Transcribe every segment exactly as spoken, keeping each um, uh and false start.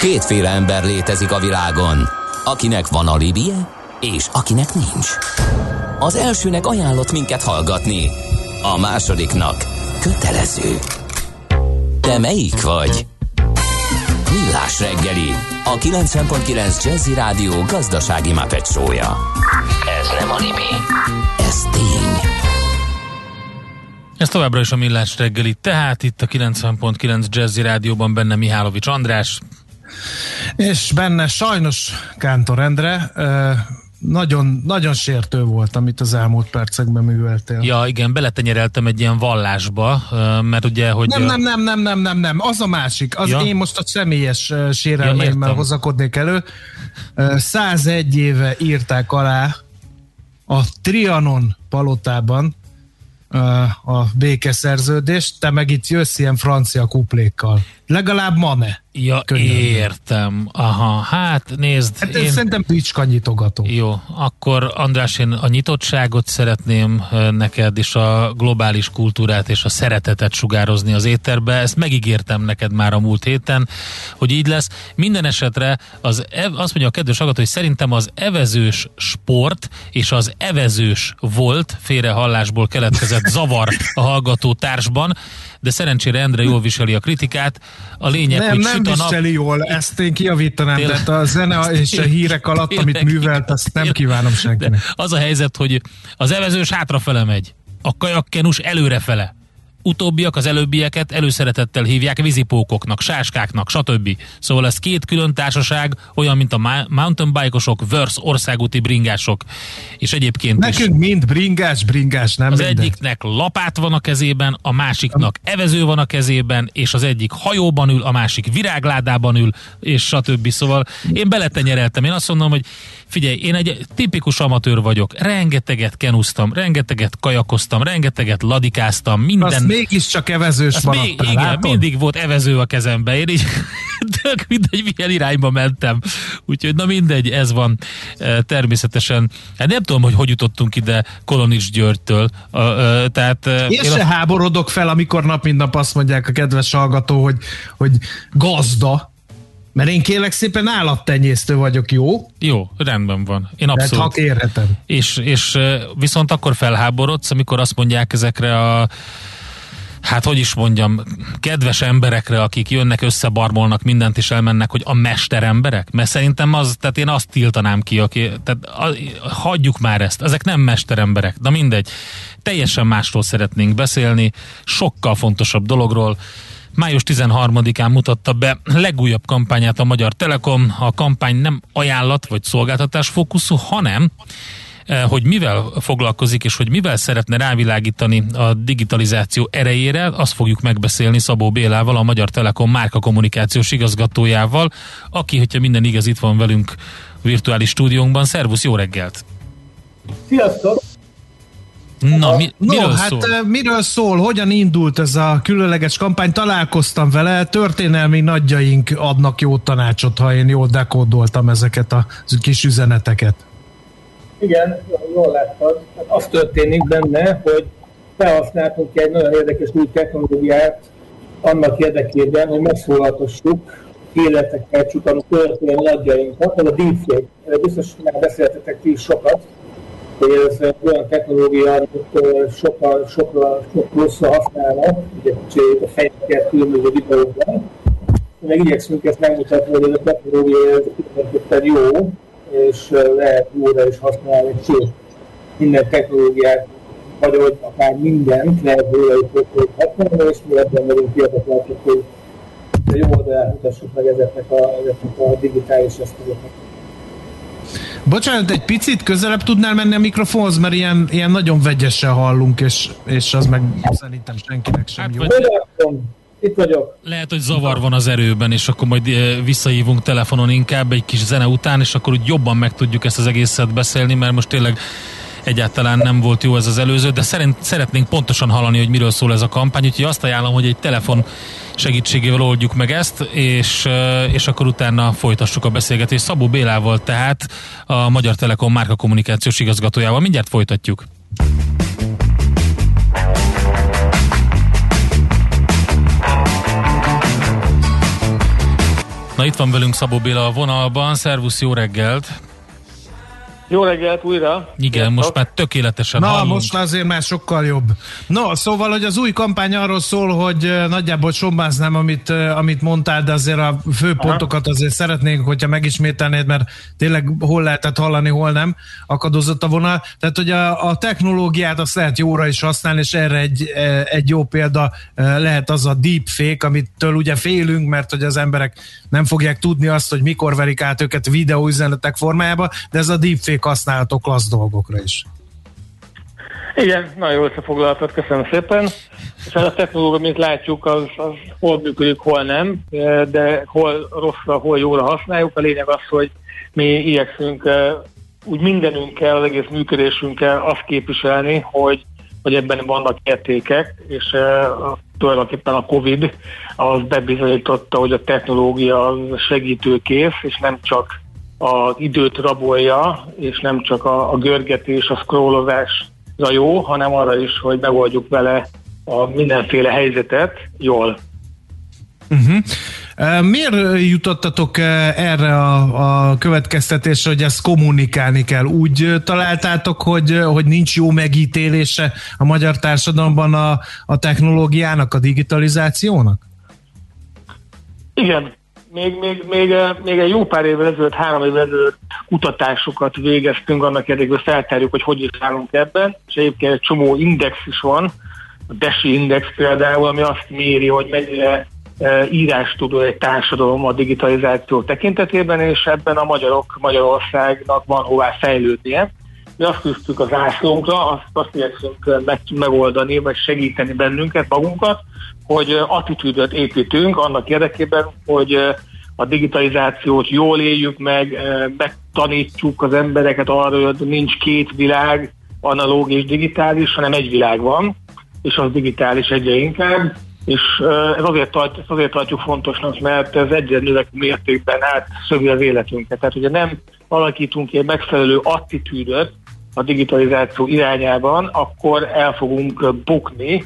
Kétféle ember létezik a világon, akinek van alibije, és akinek nincs. Az elsőnek ajánlott minket hallgatni, a másodiknak kötelező. Te melyik vagy? Millás reggeli, a kilencven pont kilenc Jazzy Rádió gazdasági mápecsója. Ez nem alibi, ez tény. Ez továbbra is a Millás reggeli, tehát itt a kilencven pont kilenc Jazzy Rádióban benne Mihálovics András. És benne sajnos Kántor Endre. Nagyon, nagyon sértő volt, amit az elmúlt percekben műveltél. Ja, igen, beletenyereltem egy ilyen vallásba, mert ugye, hogy... Nem, nem, nem, nem, nem, nem, nem. Az a másik. Az ja. Én most a személyes sérelmeimmel ja, hozakodnék elő. százegy éve írták alá a Trianon palotában a békeszerződést, te meg itt jössz ilyen francia kuplékkal. Legalább ma ne. Ja, könnyen. Értem. Aha, hát nézd. Hát én... szerintem picska nyitogató. Jó, akkor András, én a nyitottságot szeretném neked, és a globális kultúrát és a szeretetet sugározni az éterbe. Ezt megígértem neked már a múlt héten, hogy így lesz. Minden esetre az ev... azt mondja a kedves hallgató, hogy szerintem az evezős sport és az evezős volt félrehallásból keletkezett zavar a hallgató társban, de szerencsére Endre jól viseli a kritikát. A lényeg, nem, hogy nem viseli nap... jól, ezt én kijavítanám, de a zene és a hírek alatt, tényleg, amit tényleg, művelt, azt tényleg, nem kívánom senkinek. Az a helyzet, hogy az evezős hátrafele megy, a kajakkenus előrefele. Utóbbiak az előbbieket előszeretettel hívják vízipókoknak, sáskáknak, stb. Szóval ez két külön társaság, olyan, mint a mountainbike-osok, versus országúti bringások. És egyébként nekünk is mind bringás, bringás, nem az minden. Az egyiknek lapát van a kezében, a másiknak evező van a kezében, és az egyik hajóban ül, a másik virágládában ül, és stb. Szóval én beletenyereltem. Én azt mondom, hogy figyelj, én egy tipikus amatőr vagyok. Rengeteget kenúztam, rengeteget kajakoztam, rengeteget ladikáztam, minden. Mégiscsak evezős maradt. Igen, látod? Mindig volt evező a kezemben. Én így tök mindegy, milyen irányba mentem. Úgyhogy na mindegy, ez van természetesen. Hát nem tudom, hogy hogy jutottunk ide Kolonics Györgytől. Tehát, én, én se a... háborodok fel, amikor nap mint nap azt mondják a kedves hallgató, hogy, hogy gazda. Mert én kérlek szépen állattenyésztő vagyok, jó? Jó, rendben van. Én abszolút. Tehát hat érhetem. És, és viszont akkor felháborodsz, amikor azt mondják ezekre a, hát hogy is mondjam, kedves emberekre, akik jönnek, összebarmolnak mindent és elmennek, hogy a mesteremberek? Mert szerintem az, tehát én azt tiltanám ki, aki, tehát a, hagyjuk már ezt, ezek nem mesteremberek, de mindegy. Teljesen másról szeretnénk beszélni, sokkal fontosabb dologról. május tizenharmadikán mutatta be legújabb kampányát a Magyar Telekom. A kampány nem ajánlat vagy szolgáltatás fókuszú, hanem hogy mivel foglalkozik, és hogy mivel szeretne rávilágítani a digitalizáció erejére, azt fogjuk megbeszélni Szabó Bélával, a Magyar Telekom márkakommunikációs igazgatójával, aki, hogyha minden igaz, itt van velünk virtuális stúdiónkban. Szervusz, jó reggelt! Sziasztok! Na, mi, miről no, hát szól? Miről szól? Hogyan indult ez a különleges kampány? Találkoztam vele, történelmi nagyjaink adnak jó tanácsot, ha én jól dekódoltam ezeket a kis üzeneteket. Igen, jól láttad. Hát az történik benne, hogy felhasználtunk egy nagyon érdekes új technológiát annak érdekében, hogy megszólaltassuk életekkel csukanó történelmi nagyjainkat, ez a deepfake. Biztos már beszéltetek ti sokat, hogy ez olyan technológia, amit sokkal, sokkal, sokkal rosszul használnak, ugye a fejeket különböző videóban. Meg igyekszünk ezt megmutatni, hogy ez a technológia mindenképpen jó, és lehet jóra is használni, sőt, minden technológiát, vagy akár mindent lehet róla is használni, és mi ebben vagyunk hihetetlenek, hogy a jó oldalát mutassuk meg ezeknek a, ezeknek a digitális eszközöknek. Bocsánat, egy picit közelebb tudnál menni a mikrofonhoz, mert ilyen, ilyen nagyon vegyesen hallunk, és, és az meg szerintem senkinek sem hát, jó. Vagy... Itt vagyok. Lehet, hogy zavar van az erőben, és akkor majd visszahívunk telefonon inkább egy kis zene után, és akkor úgy jobban meg tudjuk ezt az egészet beszélni, mert most tényleg egyáltalán nem volt jó ez az előző, de szerint, szeretnénk pontosan hallani, hogy miről szól ez a kampány, úgyhogy azt ajánlom, hogy egy telefon segítségével oldjuk meg ezt, és, és akkor utána folytassuk a beszélgetést Szabó Bélával, tehát a Magyar Telekom márkakommunikációs igazgatójával. Mindjárt folytatjuk. Na, itt van velünk Szabó Béla a vonalban. Szervusz, jó reggelt! Jó reggelt újra! Igen, Én most tök. már tökéletesen Na, hallunk. Most azért már sokkal jobb. No, szóval, hogy az új kampány arról szól, hogy nagyjából sombáznám, amit, amit mondtál, de azért a fő pontokat azért szeretnénk, hogyha megismételnéd, mert tényleg hol lehetett hallani, hol nem akadozott a vonal. Tehát, hogy a, a technológiát azt lehet jóra is használni, és erre egy, egy jó példa lehet az a deepfake, amitől ugye félünk, mert hogy az emberek nem fogják tudni azt, hogy mikor verik át őket videóüzenetek formájába, de ez a deepfake használhatok klassz dolgokra is. Igen, nagyon jól összefoglaltad, köszönöm szépen. És hát a technológia, mint látjuk, az, az hol működik, hol nem, de hol rosszra, hol jóra használjuk. A lényeg az, hogy mi igyekszünk úgy mindenünkkel, az egész működésünkkel azt képviselni, hogy, hogy ebben vannak értékek, és tulajdonképpen a Covid az bebizonyította, hogy a technológia az segítőkész, és nem csak az időt rabolja, és nem csak a, a görgetés, a scrollozásra jó, hanem arra is, hogy megoldjuk vele a mindenféle helyzetet jól. Uh-huh. Miért jutottatok erre a, a következtetésre, hogy ezt kommunikálni kell? Úgy találtátok, hogy, hogy nincs jó megítélése a magyar társadalomban a, a technológiának, a digitalizációnak? Igen. Még, még, még, még egy jó pár évvel ezelőtt, három évvel ezelőtt kutatásokat végeztünk annak érdekében, hogy feltárjuk, hogy hogy is állunk ebben, és egyébként egy csomó index is van, a Desi Index például, ami azt méri, hogy mennyire e, írás tudó egy társadalom a digitalizáció tekintetében, és ebben a magyarok Magyarországnak van hová fejlődnie. Mi azt küzdtük az ászlónkra, azt, azt igyekszünk meg, megoldani, vagy segíteni bennünket, magunkat, hogy attitűdöt építünk annak érdekében, hogy a digitalizációt jól éljük meg, megtanítjuk az embereket arra, hogy nincs két világ, analóg és digitális, hanem egy világ van, és az digitális egyre inkább, és ez azért, tart, ez azért tartjuk fontosnak, mert ez egyre növekvő mértékben átszövi az életünket. Tehát ugye nem alakítunk egy megfelelő attitűdöt a digitalizáció irányában, akkor el fogunk bukni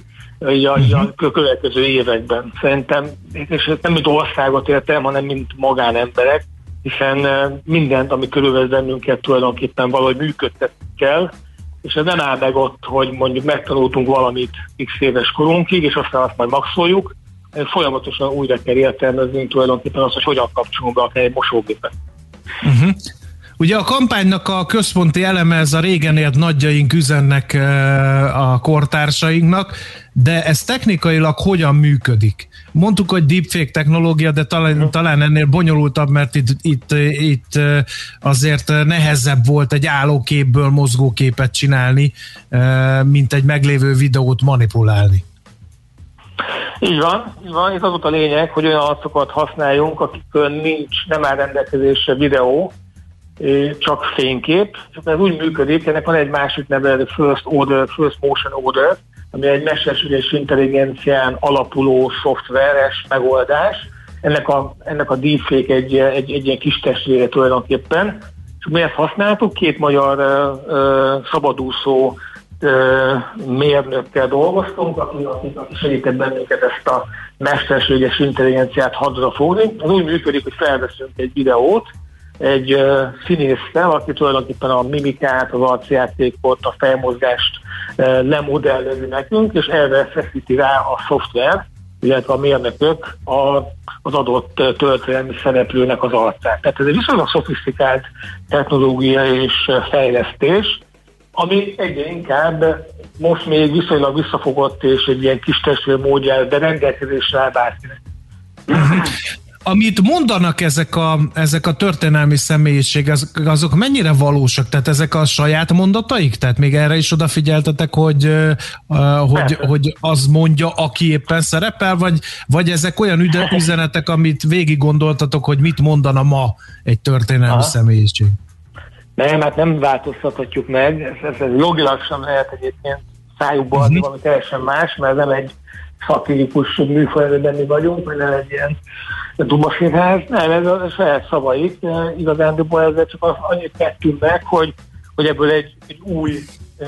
a következő években. Szerintem, és nem mint országot értem, hanem mint magánemberek, hiszen mindent, ami körülvesz bennünket, tulajdonképpen valahogy működtetni kell, és ez nem áll meg ott, hogy mondjuk megtanultunk valamit x éves korunkig, és aztán azt majd maxoljuk, folyamatosan újra kell értelmeznünk tulajdonképpen azt, hogy hogyan kapcsolunk be akár egy mosógépet. Uh-huh. Ugye a kampánynak a központi eleme ez a régen élt nagyjaink üzennek a kortársainknak, de ez technikailag hogyan működik? Mondtuk, hogy deepfake technológia, de talán, talán ennél bonyolultabb, mert itt, itt, itt azért nehezebb volt egy állóképből mozgóképet csinálni, mint egy meglévő videót manipulálni. Így van, így van, itt az volt a lényeg, hogy olyan arcokat használjunk, akikről nincs, nem áll rendelkezésre videó, csak fénykép, csak ez úgy működik, ennek van egy másik neve, First Order, First Motion Order, ami egy mesterséges intelligencián alapuló szoftveres megoldás. Ennek a, ennek a deepfake egy, egy, egy ilyen kis testvére tulajdonképpen. És mi ezt használtuk, két magyar ö, ö, szabadúszó ö, mérnökkel dolgoztunk, aki, aki segített bennünket ezt a mesterséges intelligenciát hadra fogni. Az úgy működik, hogy felveszünk egy videót, egy uh, színésztel, aki tulajdonképpen a mimikát, az arcjátékot, a fejmozgást uh, lemodellezi nekünk, és erre feszíti rá a szoftver, illetve a mérnökök a, az adott uh, történelmi szereplőnek az arcát. Tehát ez egy viszonylag szofisztikált technológia és uh, fejlesztés, ami egyre inkább most még viszonylag visszafogott, és egy ilyen kis testvér módjára, de rendelkezésre áll bárkinek. Amit mondanak ezek a, ezek a történelmi személyiségek, az, azok mennyire valósak? Tehát ezek a saját mondataik? Tehát még erre is odafigyeltetek, hogy, hogy, hogy az mondja, aki éppen szerepel, vagy, vagy ezek olyan üzenetek, amit végig gondoltatok, hogy mit mondana ma egy történelmi Aha. személyiség? Nem, hát nem változtathatjuk meg. Ez, ez, ez logilag sem lehet egyébként szájukba adni valami teljesen más, mert nem egy szatirikus műfajban benni vagyunk, vagy nem egy ilyen dumaszínház. Nem, ez a saját szavaik. Igazándiból ezzel csak az annyit tettünk meg, hogy, hogy ebből egy, egy új ö,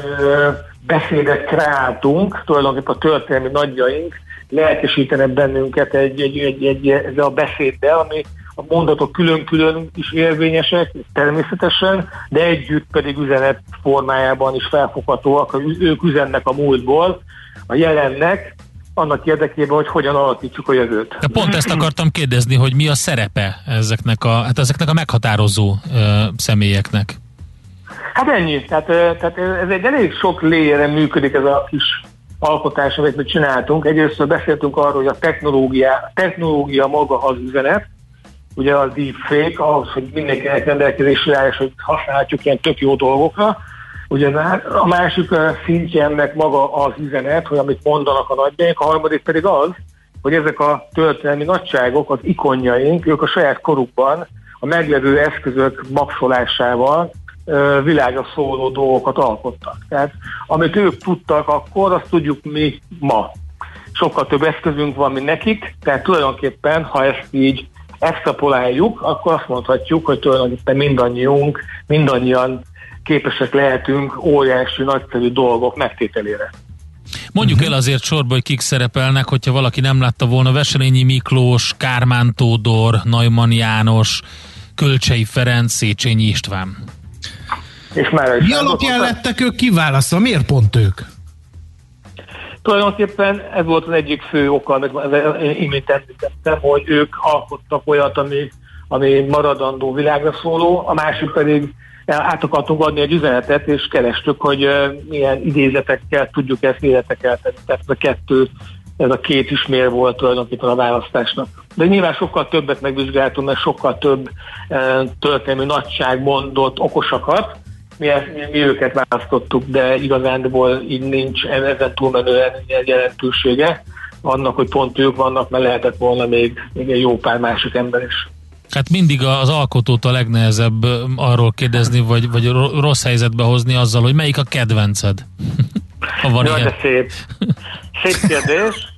beszédet kreáltunk, tulajdonképpen a történelmi nagyjaink lelkesítenek bennünket egy, egy, egy, egy, ezzel a beszéddel, ami, a mondatok külön-külön is érvényesek, természetesen, de együtt pedig üzenet formájában is felfoghatóak, hogy ők üzennek a múltból, a jelennek, annak érdekében, hogy hogyan alakítsuk a jövőt. De pont ezt akartam kérdezni, hogy mi a szerepe ezeknek a, hát ezeknek a meghatározó ö, személyeknek? Hát ennyi. Tehát, tehát ez egy elég sok léjére működik ez a kis alkotás, amit mi csináltunk. Egyrészt beszéltünk arról, hogy a technológia, a technológia maga az üzenet, ugye a deepfake, ahhoz, hogy mindenkinek rendelkezésre áll, és hogy használhatjuk ilyen tök jó dolgokra. Ugye a másik szintje ennek maga az üzenet, hogy amit mondanak a nagyjaink, a harmadik pedig az, hogy ezek a történelmi nagyságok, az ikonjaink, ők a saját korukban a meglevő eszközök maxolásával világra szóló dolgokat alkottak. Tehát amit ők tudtak akkor, azt tudjuk mi ma. Sokkal több eszközünk van, mint nekik, tehát tulajdonképpen, ha ezt így extrapoláljuk, akkor azt mondhatjuk, hogy tulajdonképpen mindannyiunk, mindannyian képesek lehetünk óriási, nagyszerű dolgok megtételére. Mondjuk el azért sorba, hogy kik szerepelnek, hogyha valaki nem látta volna: Veselényi Miklós, Kármán Tódor, Naiman János, Kölcsei Ferenc, Széchenyi István. És már is mi alapján lettek ők kiválasztva? Miért pont ők? Tulajdonképpen ez volt az egyik fő oka, amit imént említettem, hogy ők alkottak olyat, ami, ami maradandó, világra szóló, a másik pedig át akartunk adni egy üzenetet, és kerestük, hogy milyen idézetekkel tudjuk ezt életekelteni. Tehát ez a kettő, ez a két ismér volt tulajdonképpen a választásnak. De nyilván sokkal többet megvizsgáltunk, mert sokkal több történelmi nagyság mondott okosakat, mi, mi őket választottuk, de igazándiból így nincs ezen túlmenően jelentősége annak, hogy pont ők vannak, mert lehetett volna még, még egy jó pár másik ember is. Hát mindig az alkotót a legnehezebb arról kérdezni, vagy, vagy rossz helyzetbe hozni azzal, hogy melyik a kedvenced. Ha van jaj, ilyen. De szép. Szép kérdés.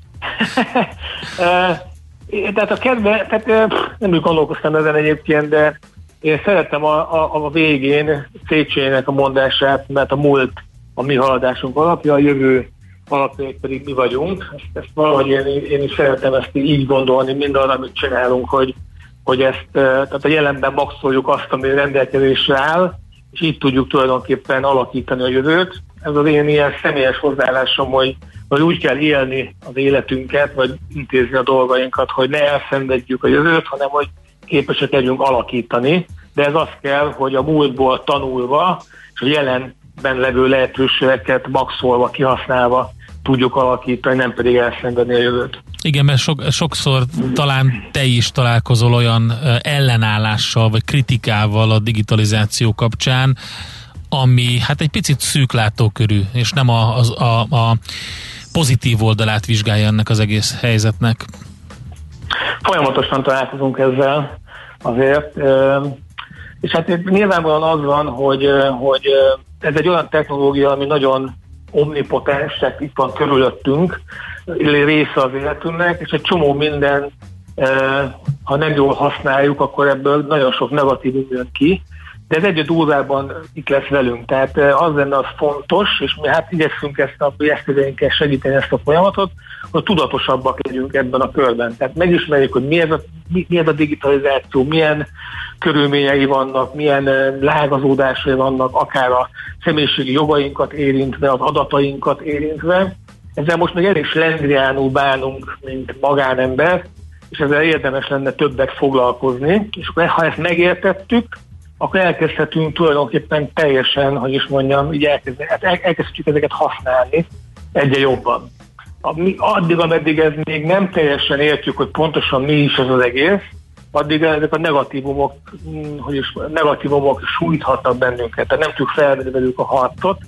Tehát a kedvenc, tehát nem úgy gondolkoztam ezen egyébként, de én szerettem a, a, a végén Széchenyinek a mondását, mert a múlt a mi haladásunk alapja, a jövő alapjai pedig mi vagyunk. Ezt, ezt valahogy én, én is szeretem ezt így gondolni, mindarra, amit csinálunk, hogy hogy ezt, tehát a jelenben maxoljuk azt, ami rendelkezésre áll, és így tudjuk tulajdonképpen alakítani a jövőt. Ez az én ilyen személyes hozzáállásom, hogy, hogy úgy kell élni az életünket, vagy intézni a dolgainkat, hogy ne elszenvedjük a jövőt, hanem hogy képesek legyünk alakítani. De ez az kell, hogy a múltból tanulva, és a jelenben levő lehetőségeket maxolva, kihasználva tudjuk alakítani, nem pedig elszenvedni a jövőt. Igen, mert so, sokszor talán te is találkozol olyan ellenállással, vagy kritikával a digitalizáció kapcsán, ami hát egy picit szűklátókörű, és nem a, a, a, a pozitív oldalát vizsgálja ennek az egész helyzetnek. Folyamatosan találkozunk ezzel azért, és hát nyilvánvalóan az van, hogy, hogy ez egy olyan technológia, ami nagyon omnipotens, tehát itt van körülöttünk, része az életünknek, és egy csomó minden, eh, ha nem jól használjuk, akkor ebből nagyon sok negatív jön ki, de ez egyre durvábban itt lesz velünk, tehát eh, az lenne az fontos, és mi hát igyekszünk ezt a eszközeinkkel segíteni ezt a folyamatot, hogy tudatosabbak legyünk ebben a körben, tehát megismerjük, hogy mi ez a, mi, mi ez a digitalizáció, milyen körülményei vannak, milyen lágazódásai vannak, akár a személyiségi jogainkat érintve, az adatainkat érintve. Ezzel most még elég slendriánul bánunk, mint magánember, és ezzel érdemes lenne többet foglalkozni, és akkor ha ezt megértettük, akkor elkezdhetünk tulajdonképpen teljesen, hogy is mondjam, így elkezdhetjük ezeket használni egyre jobban. Addig, ameddig ez még nem teljesen értjük, hogy pontosan mi is ez az egész, addig ezek a negatívumok, hogy is, negatívumok sújthatnak bennünket, tehát nem tudjuk felvenni velük a harcot.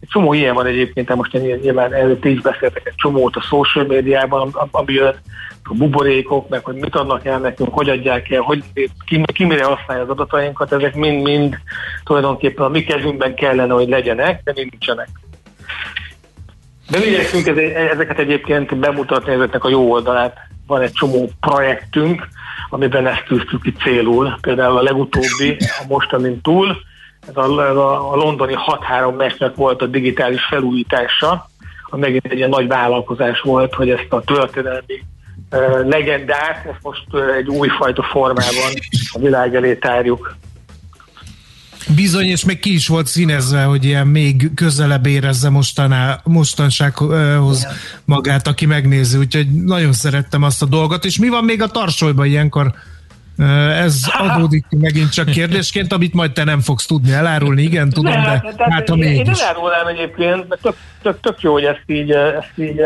Egy csomó ilyen van egyébként, most nyilván előtt is beszéltek egy csomót a social médiában, ami jön, a buborékok, meg hogy mit adnak el nekünk, hogy adják el, hogy ki, ki mire használja az adatainkat, ezek mind-mind tulajdonképpen a mi kezünkben kellene, hogy legyenek, de nincsenek. De mi igyekszünk ezeket egyébként bemutatni, ezeknek a jó oldalát. Van egy csomó projektünk, amiben ezt tűztük ki célul. Például a legutóbbi, a mostanin túl, ez a, a, a londoni hat három meccsnek volt a digitális felújítása, ami megint egy ilyen nagy vállalkozás volt, hogy ezt a történelmi uh, legendát, ezt most uh, egy újfajta formában a világ elé tárjuk. Bizony, és még ki is volt színezve, hogy ilyen még közelebb érezze mostaná, mostansághoz magát, aki megnézi, úgyhogy nagyon szerettem azt a dolgot, és mi van még a tarsolyban ilyenkor? Ez adódik megint csak kérdésként, amit majd te nem fogsz tudni elárulni, igen, tudom, ne, de tehát, hát ha mégis. Én elárulnám egyébként, mert tök, tök, tök jó, hogy ezt így, ezt így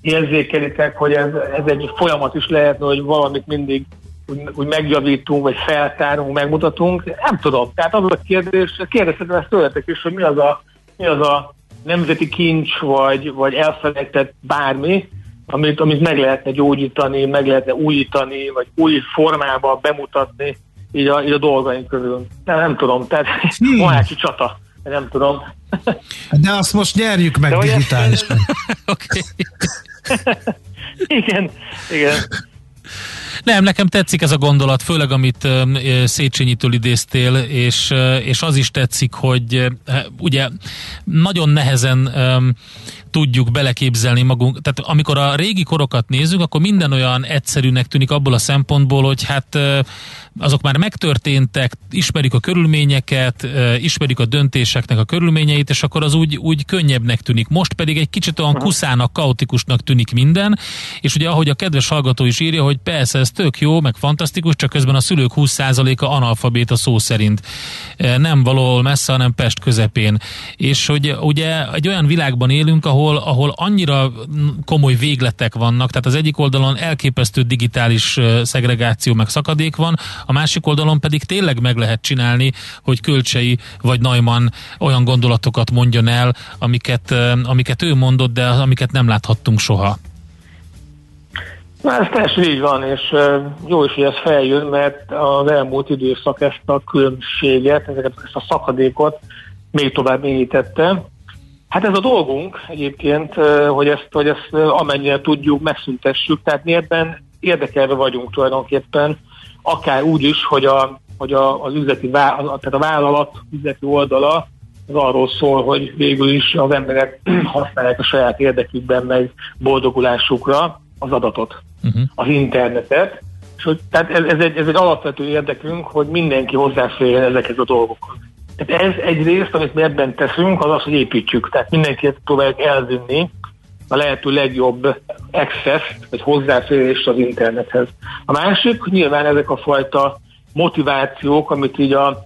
érzékelitek, hogy ez, ez egy folyamat is lehetne, hogy valamit mindig úgy, úgy megjavítunk, vagy feltárunk, megmutatunk, nem tudom. Tehát az a kérdés, kérdezhetem ezt tőletek is, hogy mi az a, mi az a nemzeti kincs, vagy, vagy elfelejtett bármi, Amit, amit meg lehetne gyógyítani, meg lehetne újítani, vagy új formában bemutatni így a, így a dolgaink közül. Nem, nem tudom, tehát hmm. Mohácsi csata, nem tudom. De azt most nyerjük meg digitálisan. Oké. Igen, igen. Nem, nekem tetszik ez a gondolat, főleg amit Széchenyitől idéztél, és, és az is tetszik, hogy ugye nagyon nehezen tudjuk beleképzelni magunk, tehát amikor a régi korokat nézzük, akkor minden olyan egyszerűnek tűnik abból a szempontból, hogy hát azok már megtörténtek, ismerik a körülményeket, ismerik a döntéseknek a körülményeit, és akkor az úgy, úgy könnyebbnek tűnik. Most pedig egy kicsit olyan kuszának, kaotikusnak tűnik minden, és ugye ahogy a kedves hallgató is írja, hogy persze ez tök jó, meg fantasztikus, csak közben a szülők húsz százaléka analfabéta szó szerint. Nem valahol messze, hanem Pest közepén. És hogy ugye egy olyan világban élünk, ahol, ahol annyira komoly végletek vannak, tehát az egyik oldalon elképesztő digitális szegregáció meg szakadék van, a másik oldalon pedig tényleg meg lehet csinálni, hogy Kölcsei vagy Naiman olyan gondolatokat mondjon el, amiket, amiket ő mondott, de amiket nem láthattunk soha. Na, ez teljesen így van, és jó is, hogy ez feljön, mert az elmúlt időszak ezt a különbséget, ezeket ezt a szakadékot még tovább mélyítette. Hát ez a dolgunk egyébként, hogy ezt, hogy ezt amennyire tudjuk, megszüntessük, tehát mi ebben érdekelve vagyunk tulajdonképpen, akár úgy is, hogy, a, hogy a, az üzleti vá, tehát a vállalat üzleti oldala az arról szól, hogy végül is az emberek használják a saját érdekükben meg boldogulásukra az adatot, uh-huh. az internetet. És hogy, tehát ez, ez, egy, ez egy alapvető érdekünk, hogy mindenki hozzáférjen ezekhez a dolgokhoz. Tehát ez egy részt, amit mi ebben teszünk, az az, hogy építjük. Tehát mindenkit próbáljuk elvinni a lehető legjobb access-t, vagy hozzáférést az internethez. A másik, nyilván ezek a fajta motivációk, amit így a,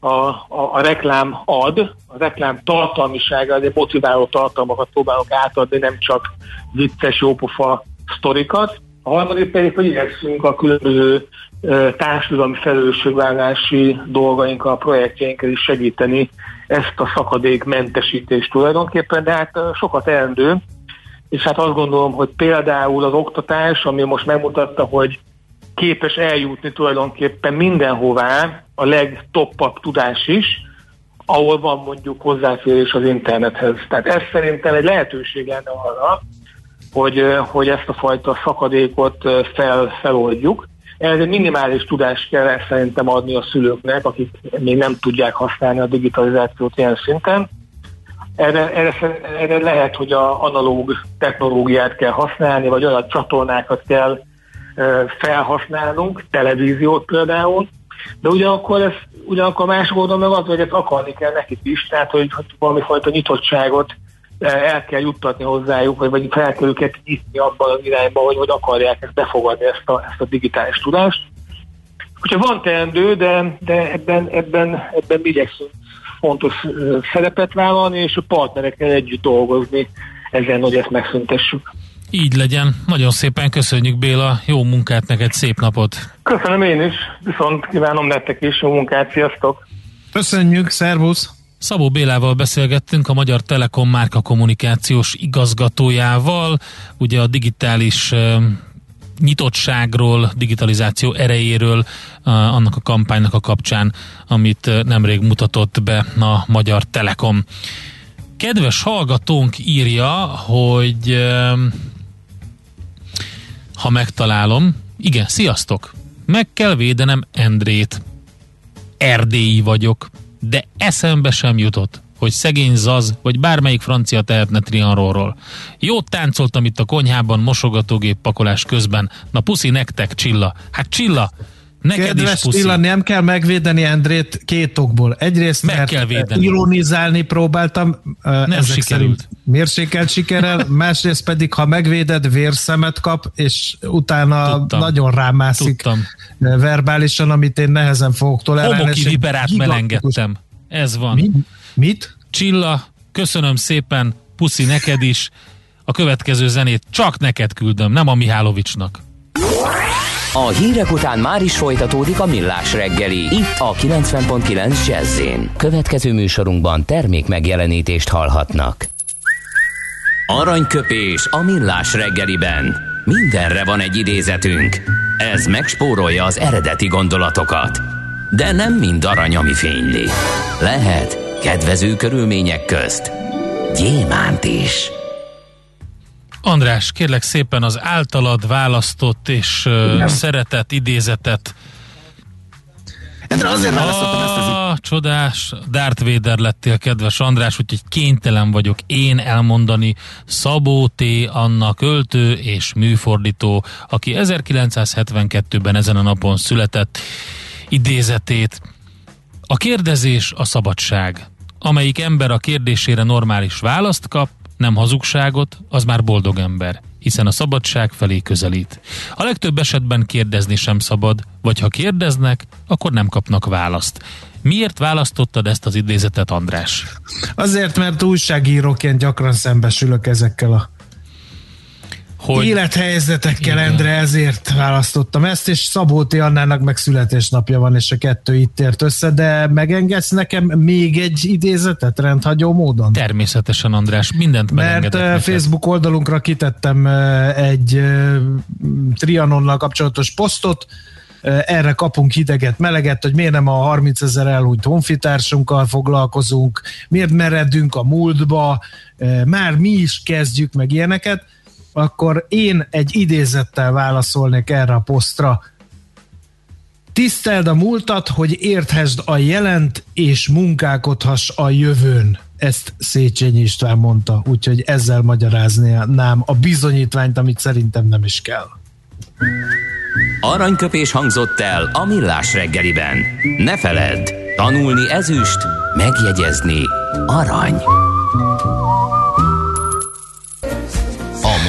a, a, a reklám ad, a reklám tartalmisága, azért motiváló tartalmakat próbálok átadni, nem csak vicces, jópofa sztorikat. A harmadik pedig, hogy igyekszünk a különböző társadalmi felelősségvállalási dolgainkkal, projektjeinkkel is segíteni ezt a szakadékmentesítést tulajdonképpen, de hát sokat teendő, és hát azt gondolom, hogy például az oktatás, ami most megmutatta, hogy képes eljutni tulajdonképpen mindenhová a legtoppabb tudás is, ahol van mondjuk hozzáférés az internethez. Tehát ez szerintem egy lehetőség lenne arra, hogy, hogy ezt a fajta szakadékot fel, feloldjuk. Ez egy minimális tudást kell szerintem adni a szülőknek, akik még nem tudják használni a digitalizációt ilyen szinten. Erre, erre, erre lehet, hogy a analóg technológiát kell használni, vagy olyan csatornákat kell felhasználnunk, televíziót például, de ugyanakkor, ez, ugyanakkor más módon meg az, hogy ezt akarni kell nekik is, tehát hogy valamifajta nyitottságot el kell juttatni hozzájuk, vagy, vagy fel kell őket nyitni abban az irányban, hogy, hogy akarják ezt befogadni, ezt a, ezt a digitális tudást. Hogyha van teendő, de, de ebben, ebben, ebben igyekszünk fontos szerepet vállalni, és a partnerekkel együtt dolgozni ezen, hogy ezt megszüntessük. Így legyen. Nagyon szépen köszönjük, Béla. Jó munkát neked, szép napot! Köszönöm én is, viszont kívánom nektek is jó munkát, sziasztok! Köszönjük, szervusz! Szabó Bélával beszélgettünk, a Magyar Telekom márka kommunikációs igazgatójával, ugye a digitális nyitottságról, digitalizáció erejéről, annak a kampánynak a kapcsán, amit nemrég mutatott be a Magyar Telekom. Kedves hallgatónk írja, hogy ha megtalálom, igen, sziasztok, meg kell védenem Endrét. Erdélyi vagyok, de eszembe sem jutott, hogy szegény Zaz, vagy bármelyik francia tehetne Trianonról. Jót táncoltam itt a konyhában mosogatógép pakolás közben. Na puszi nektek, Csilla. Hát Csilla, neked kedves is puszi. Csilla, nem kell megvédeni Endrét két okból. Egyrészt, meg mert kell védeni. Ironizálni próbáltam. Nem sikerült. Mérsékelt sikerrel, másrészt pedig, ha megvéded, vérszemet kap, és utána tudtam, nagyon rámászik tudtam. Verbálisan, amit én nehezen fogok tolerálni. Homoki viperát melengedtem. Ez van. Mi? Mit? Csilla, köszönöm szépen, puszi neked is. A következő zenét csak neked küldöm, nem a Mihálovicsnak. A hírek után már is folytatódik a Millás reggeli, itt a kilencven pont kilenc Jazz-en. Következő műsorunkban termék megjelenítést hallhatnak. Aranyköpés a Millás reggeliben. Mindenre van egy idézetünk. Ez megspórolja az eredeti gondolatokat. De nem mind arany, ami fényli. Lehet kedvező körülmények közt gyémánt is. András, kérlek szépen az általad választott és uh, szeretett idézetet. Endre, azért választottam ezt az itt. Csodás, Darth Vader lettél, kedves András, úgyhogy kénytelen vagyok én elmondani Szabó T. Anna költő és műfordító, aki ezerkilencszázhetvenkettőben ezen a napon született, idézetét. A kérdezés a szabadság. Amelyik ember a kérdésére normális választ kap, nem hazugságot, az már boldog ember, hiszen a szabadság felé közelít. A legtöbb esetben kérdezni sem szabad, vagy ha kérdeznek, akkor nem kapnak választ. Miért választottad ezt az idézetet, András? Azért, mert újságíróként gyakran szembesülök ezekkel a Hogy... élethelyzetekkel, Endre, ezért választottam ezt, és Szabó T. Annának meg születésnapja van, és a kettő itt ért össze, de megengedsz nekem még egy idézetet rendhagyó módon? Természetesen, András, mindent megengedek. Mert Facebook oldalunkra kitettem egy Trianonnal kapcsolatos posztot, erre kapunk hideget, meleget, hogy miért nem a harmincezer elhúnyt honfitársunkkal foglalkozunk, miért meredünk a múltba, már mi is kezdjük meg ilyeneket, akkor én egy idézettel válaszolnék erre a posztra. Tiszteld a múltat, hogy érthesd a jelent, és munkálkodhass a jövőn. Ezt Széchenyi István mondta, úgyhogy ezzel magyaráznám a bizonyítványt, amit szerintem nem is kell. Aranyköpés hangzott el a Millás reggeliben. Ne feledd, tanulni ezüst, megjegyezni arany. A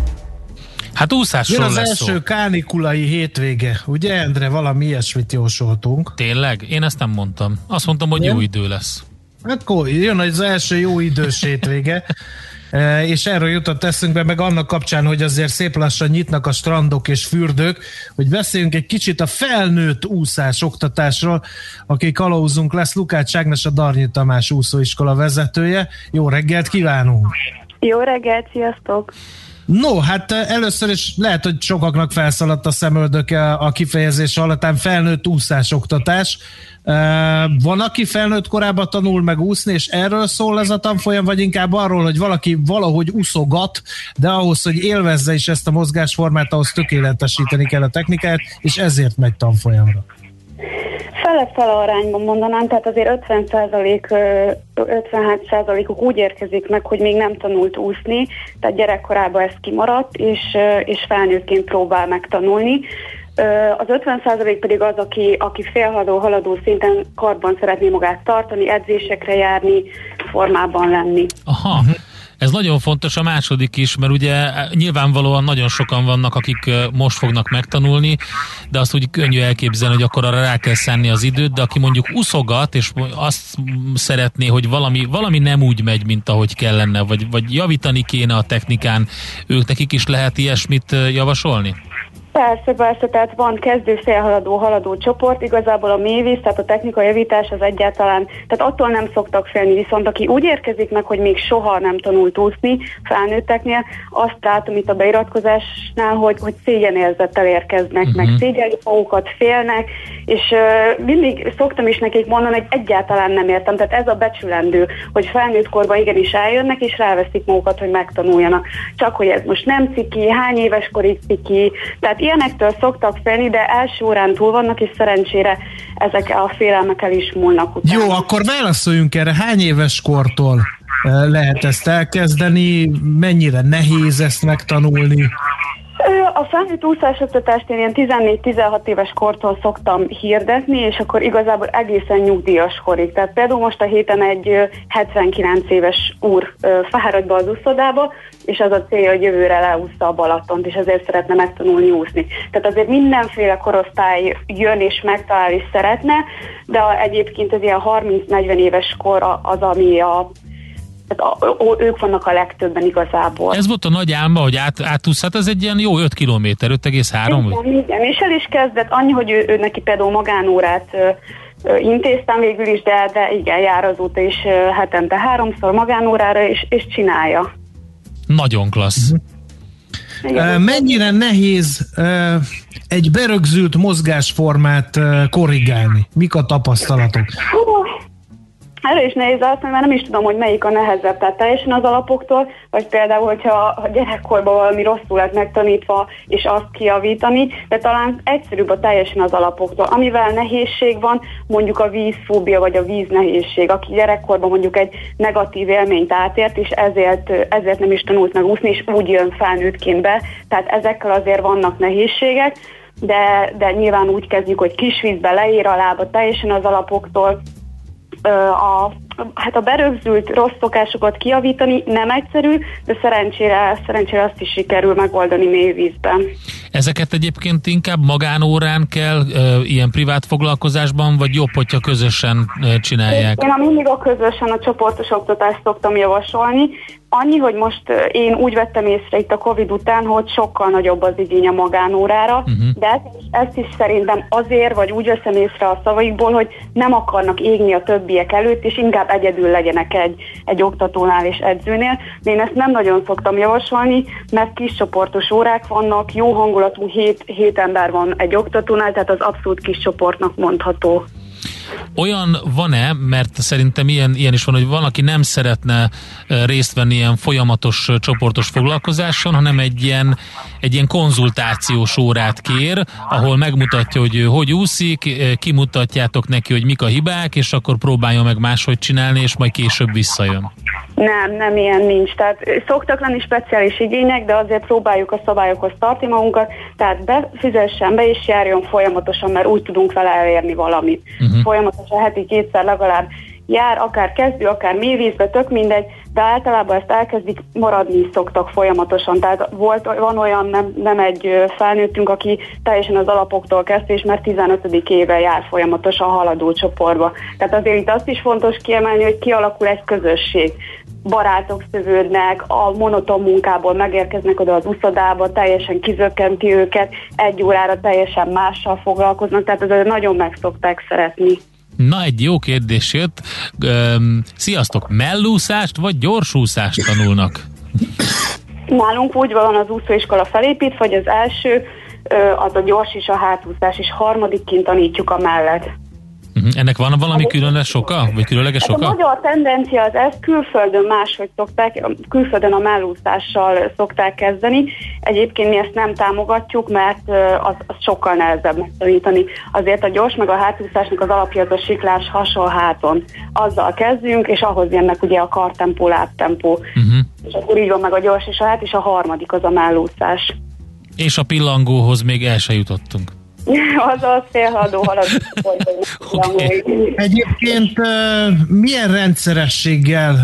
Hát úszásról lesz szó. Jön az első kánikulai hétvége, ugye, Endre? Valami ilyesmit jósoltunk. Tényleg? Én ezt nem mondtam. Azt mondtam, hogy nem? Jó idő lesz. Hát akkor jön az első jó idős hétvége, e, és erről jutott eszünkbe, meg annak kapcsán, hogy azért szép lassan nyitnak a strandok és fürdők, hogy beszéljünk egy kicsit a felnőtt úszás oktatásról, aki kalauzunk lesz. Lukács Ágnes, a Darnyi Tamás úszóiskola vezetője. Jó reggelt kívánunk! Jó reggelt, sziasztok! No, hát először is lehet, hogy sokaknak felszaladt a szemöldöke a kifejezés hallatán, felnőtt úszásoktatás. Van, aki felnőtt korában tanul meg úszni, és erről szól ez a tanfolyam, vagy inkább arról, hogy valaki valahogy uszogat, de ahhoz, hogy élvezze is ezt a mozgásformát, ahhoz tökéletesíteni kell a technikát, és ezért megy tanfolyamra. Fele-fele arányban mondanám, tehát azért ötven százalék, ötvenhárom százalékuk úgy érkezik meg, hogy még nem tanult úszni, tehát gyerekkorában ez kimaradt, és, és felnőttként próbál megtanulni. Az ötven százalék pedig az, aki, aki félhaladó, haladó szinten karban szeretné magát tartani, edzésekre járni, formában lenni. Aha. Ez nagyon fontos a második is, mert ugye nyilvánvalóan nagyon sokan vannak, akik most fognak megtanulni, de azt úgy könnyű elképzelni, hogy akkor arra rá kell szánni az időt, de aki mondjuk uszogat, és azt szeretné, hogy valami, valami nem úgy megy, mint ahogy kellene, vagy, vagy javítani kéne a technikán, ők nekik is lehet ilyesmit javasolni? Persze, persze, tehát van kezdő, szélhaladó, haladó csoport, igazából a mélyvíz, tehát a technika javítás az egyáltalán, tehát attól nem szoktak félni, viszont aki úgy érkezik meg, hogy még soha nem tanult úszni felnőtteknél, azt látom itt a beiratkozásnál, hogy, hogy szégyenérzettel érkeznek, uh-huh. meg szégyelik magukat, félnek, és uh, mindig szoktam is nekik mondani, hogy egyáltalán nem értem, tehát ez a becsülendő, hogy felnőttkorban igenis eljönnek, és ráveszik magukat, hogy megtanuljanak. Csak hogy ez most nem ciki, hány éves korig ciki, tehát ilyenektől szoktak félni, de első órán túl vannak, és szerencsére ezek a félelmek el is múlnak utána. Jó, akkor válaszoljunk erre. Hány éves kortól lehet ezt elkezdeni? Mennyire nehéz ezt megtanulni? A felnőtt úszásoktatást én ilyen tizennégy-tizenhat éves kortól szoktam hirdetni, és akkor igazából egészen nyugdíjas korig. Tehát például most a héten egy hetvenkilenc éves úr fáradt be az úszodába, és az a célja, hogy jövőre leúszta a Balatont, és ezért szeretne megtanulni úszni. Tehát azért mindenféle korosztály jön és megtalál és szeretne, de egyébként az ilyen harminc-negyven éves kor az, ami a Tehát a, ó, ők vannak a legtöbben igazából. Ez volt a nagy álma, hogy át, átúsz, hát ez egy ilyen jó öt kilométer, öt egész három. Igen, igen, és el is kezdett, annyi, hogy ő, ő neki például magánórát ö, ö, intéztem végül is, de, de igen, jár azóta is ö, hetente háromszor magánórára, és, és csinálja. Nagyon klassz. Mm-hmm. Igen, uh, mennyire nehéz uh, egy berögzült mozgásformát uh, korrigálni? Mik a tapasztalatok? Erre is nehéz azt, mert nem is tudom, hogy melyik a nehezebb, tehát teljesen az alapoktól, vagy például, hogyha a gyerekkorban valami rosszul lett megtanítva, és azt kijavítani, de talán egyszerűbb a teljesen az alapoktól. Amivel nehézség van, mondjuk a vízfóbia, vagy a víznehézség, aki gyerekkorban mondjuk egy negatív élményt átért, és ezért, ezért nem is tanult meg úszni, és úgy jön felnőttként be, tehát ezekkel azért vannak nehézségek, de, de nyilván úgy kezdjük, hogy kis vízbe leér a lába, teljesen az alapoktól. A, hát a berögzült rossz szokásokat kijavítani nem egyszerű, de szerencsére, szerencsére azt is sikerül megoldani mélyvízben. Ezeket egyébként inkább magánórán kell, ilyen privát foglalkozásban, vagy jobb, hogyha közösen csinálják? Én mindig a közösen a csoportos oktatást szoktam javasolni. Annyi, hogy most én úgy vettem észre itt a Covid után, hogy sokkal nagyobb az igény a magánórára, uh-huh. de ezt is, ezt is szerintem azért, vagy úgy veszem észre a szavaikból, hogy nem akarnak égni a többiek előtt, és inkább egyedül legyenek egy, egy oktatónál és edzőnél. De én ezt nem nagyon szoktam javasolni, mert kis csoportos órák vannak, jó hangulatú hét, hét ember van egy oktatónál, tehát az abszolút kis csoportnak mondható. Olyan van-e, mert szerintem ilyen, ilyen is van, hogy valaki nem szeretne részt venni ilyen folyamatos csoportos foglalkozáson, hanem egy ilyen, egy ilyen konzultációs órát kér, ahol megmutatja, hogy ő hogy úszik, kimutatjátok neki, hogy mik a hibák, és akkor próbálja meg máshogy csinálni, és majd később visszajön. Nem, nem, ilyen nincs. Tehát szoktak lenni speciális igények, de azért próbáljuk a szabályokhoz tartani magunkat, tehát befizessen be, és járjon folyamatosan, mert úgy tudunk vele elérni valamit. Uh-huh. Folyamatosan heti kétszer legalább jár, akár kezdő, akár mélyvízbe, tök mindegy, de általában ezt elkezdik, maradni szoktak folyamatosan. Tehát volt, van olyan, nem, nem egy felnőttünk, aki teljesen az alapoktól kezdte, és már tizenötödik éve jár folyamatosan a haladó csoportba. Tehát azért itt azt is fontos kiemelni, hogy kialakul egy közösség. Barátok szövődnek, a monoton munkából megérkeznek oda az úszodába, teljesen kizökkenti őket, egy órára teljesen mással foglalkoznak, tehát azért nagyon meg szokták szeretni. Na, egy jó kérdés jött. Öm, sziasztok, mellúszást vagy gyorsúszást tanulnak? Nálunk úgy van az úszóiskola felépítve, hogy az első, az a gyors és a hátúszás, és harmadikként tanítjuk a mellett. Uh-huh. Ennek van valami különleges oka? Vagy különleges oka? A magyar tendencia az ez, külföldön máshogy szokták, külföldön a mellúszással szokták kezdeni. Egyébként mi ezt nem támogatjuk, mert az, az sokkal nehezebb megtanítani. Azért a gyors meg a hátúszásnak az alapja az a siklás hasonháton. Azzal kezdünk, és ahhoz jönnek ugye a kartempó, lábtempó. Uh-huh. És akkor így van meg a gyors és a hát, és a harmadik az a mellúszás. És a pillangóhoz még el se jutottunk. Az a szélhaladó haladó. Egyébként milyen rendszerességgel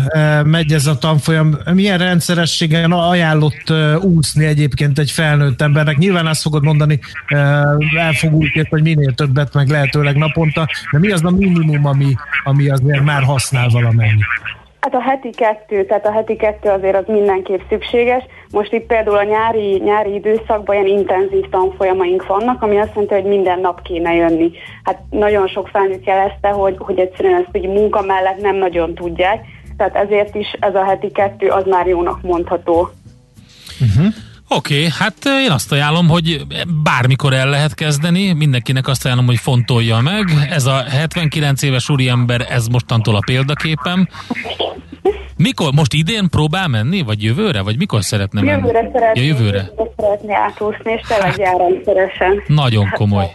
megy ez a tanfolyam? Milyen rendszerességgel ajánlott úszni egyébként egy felnőtt embernek? Nyilván azt fogod mondani elfogultért, hogy minél többet, meg lehetőleg naponta, de mi az a minimum, ami, ami azért már használ valamennyit? Hát a heti kettő, tehát a heti kettő azért az mindenképp szükséges. Most itt például a nyári, nyári időszakban ilyen intenzív tanfolyamaink vannak, ami azt jelenti, hogy minden nap kéne jönni. Hát nagyon sok felnőtt jelezte, hogy, hogy egyszerűen ezt így munka mellett nem nagyon tudják, tehát ezért is ez a heti kettő az már jónak mondható. Uh-huh. Oké, okay, hát én azt ajánlom, hogy bármikor el lehet kezdeni, mindenkinek azt ajánlom, hogy fontolja meg. Ez a hetvenkilenc éves úriember, ez mostantól a példaképem. Mikor? Most idén próbál menni? Vagy jövőre? Vagy mikor szeretne menni? Jövőre szeretné, ja, jövőre. szeretné átúszni, és tényleg hát, járrendszeresen. Nagyon komoly.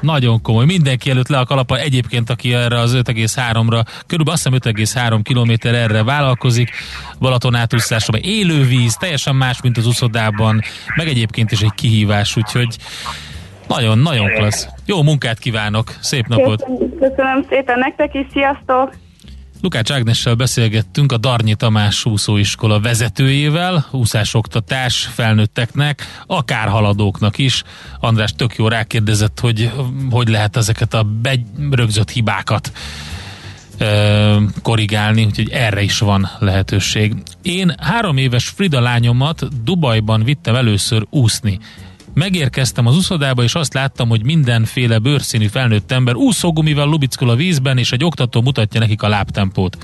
Nagyon komoly. Mindenki előtt le a kalappal. Egyébként, aki erre az öt egész háromra, körülbelül azt hiszem öt egész három kilométer erre vállalkozik, Balaton átúszásra, élővíz, teljesen más, mint az uszodában, meg egyébként is egy kihívás, úgyhogy nagyon, nagyon klassz. Jó munkát kívánok, szép napot! Köszönöm, köszönöm szépen nektek is, sziasztok! Lukács Ágnessel beszélgettünk, a Darnyi Tamás úszóiskola vezetőjével, úszásoktatás felnőtteknek, akár haladóknak is. András tök jó rákérdezett, hogy hogy lehet ezeket a berögzött hibákat ö, korrigálni, úgyhogy erre is van lehetőség. Én három éves Frida lányomat Dubajban vittem először úszni. Megérkeztem az úszodába, és azt láttam, hogy mindenféle bőrszínű felnőtt ember úszógumival lubickol a vízben, és egy oktató mutatja nekik a lábtempót.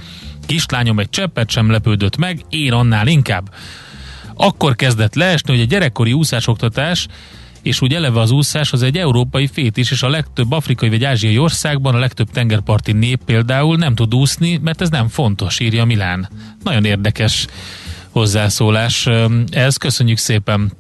Kislányom egy cseppet sem lepődött meg, én annál inkább. Akkor kezdett leesni, hogy a gyerekkori úszásoktatás, és úgy eleve az úszás az egy európai fétis, és a legtöbb afrikai vagy ázsiai országban a legtöbb tengerparti nép például nem tud úszni, mert ez nem fontos, írja Milán. Nagyon érdekes hozzászólás. Ez köszönjük szépen.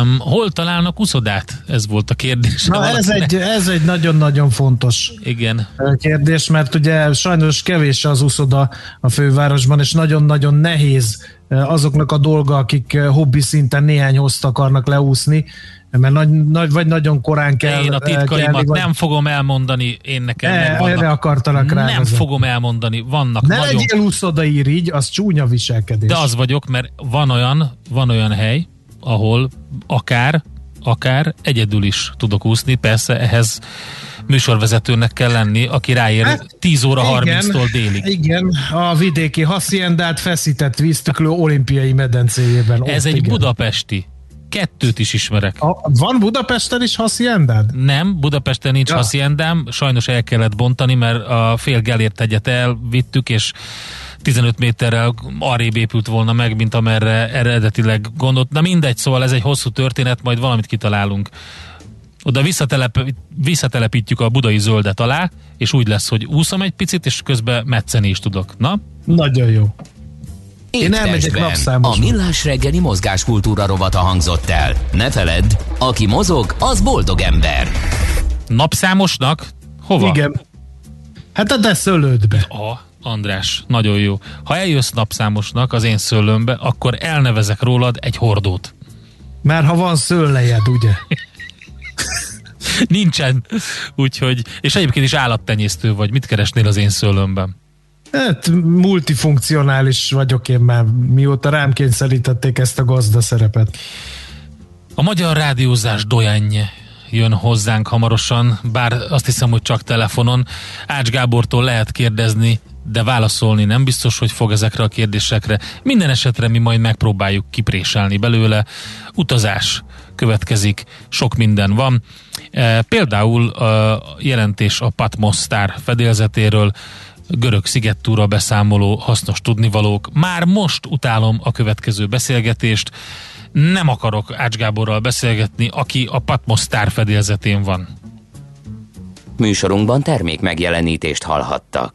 Um, hol találnak uszodát? Ez volt a kérdés. Na, ez, egy, ez egy nagyon-nagyon fontos Igen. kérdés, mert ugye sajnos kevés az uszoda a fővárosban, és nagyon-nagyon nehéz azoknak a dolga, akik hobbi szinten néhány hozt akarnak leúszni, mert nagy, nagy, vagy nagyon korán kell. Én a titkaimat kelni, vagy... nem fogom elmondani, én nekem e, meg vannak. Erre akartalak rá. Nem ezzel. fogom elmondani, vannak ne nagyon... Ne legyél uszodairigy, az csúnya viselkedés. De az vagyok, mert van olyan, van olyan hely, ahol akár, akár egyedül is tudok úszni, persze ehhez műsorvezetőnek kell lenni, aki ráér hát, tíz óra harminctól délig. Igen, a vidéki haciendát feszített víztüklő olimpiai medencéjében. Ez egy igen. budapesti. Kettőt is ismerek. A, van Budapesten is haciendád? Nem, Budapesten nincs ja. haciendám, sajnos el kellett bontani, mert a fél Gellért egyet elvittük, és tizenöt méterrel arrébb épült volna meg, mint amerre eredetileg gondolt. Na mindegy, szóval ez egy hosszú történet, majd valamit kitalálunk. Oda visszatelep, visszatelepítjük a budai zöldet alá, és úgy lesz, hogy úszom egy picit, és közben metszeni is tudok. Na? Nagyon jó. Én elmegyek napszámosra. A Millás reggeli mozgáskultúra rovata hangzott el. Ne feledd, aki mozog, az boldog ember. Napszámosnak? Hova? Igen. Hát a de szőlődbe. A. András, nagyon jó. Ha eljössz napszámosnak az én szőlőmbe, akkor elnevezek rólad egy hordót. Már ha van szőlejed, ugye? Nincsen. Úgyhogy, és egyébként is állattenyésztő vagy. Mit keresnél az én szőlőmben? Hát, multifunkcionális vagyok én már, mióta rám kényszerítették ezt a gazda szerepet. A magyar rádiózás dojenje jön hozzánk hamarosan, bár azt hiszem, hogy csak telefonon. Ács Gábortól lehet kérdezni, de válaszolni nem biztos, hogy fog ezekre a kérdésekre. Minden esetre mi majd megpróbáljuk kipréselni belőle. Utazás következik, sok minden van. E, például a jelentés a Patmos Star fedélzetéről, görög szigettúra beszámoló, hasznos tudnivalók. Már most utálom a következő beszélgetést. Nem akarok Ács Gáborral beszélgetni, aki a Patmos Star fedélzetén van. Műsorunkban termék megjelenítést hallhattak.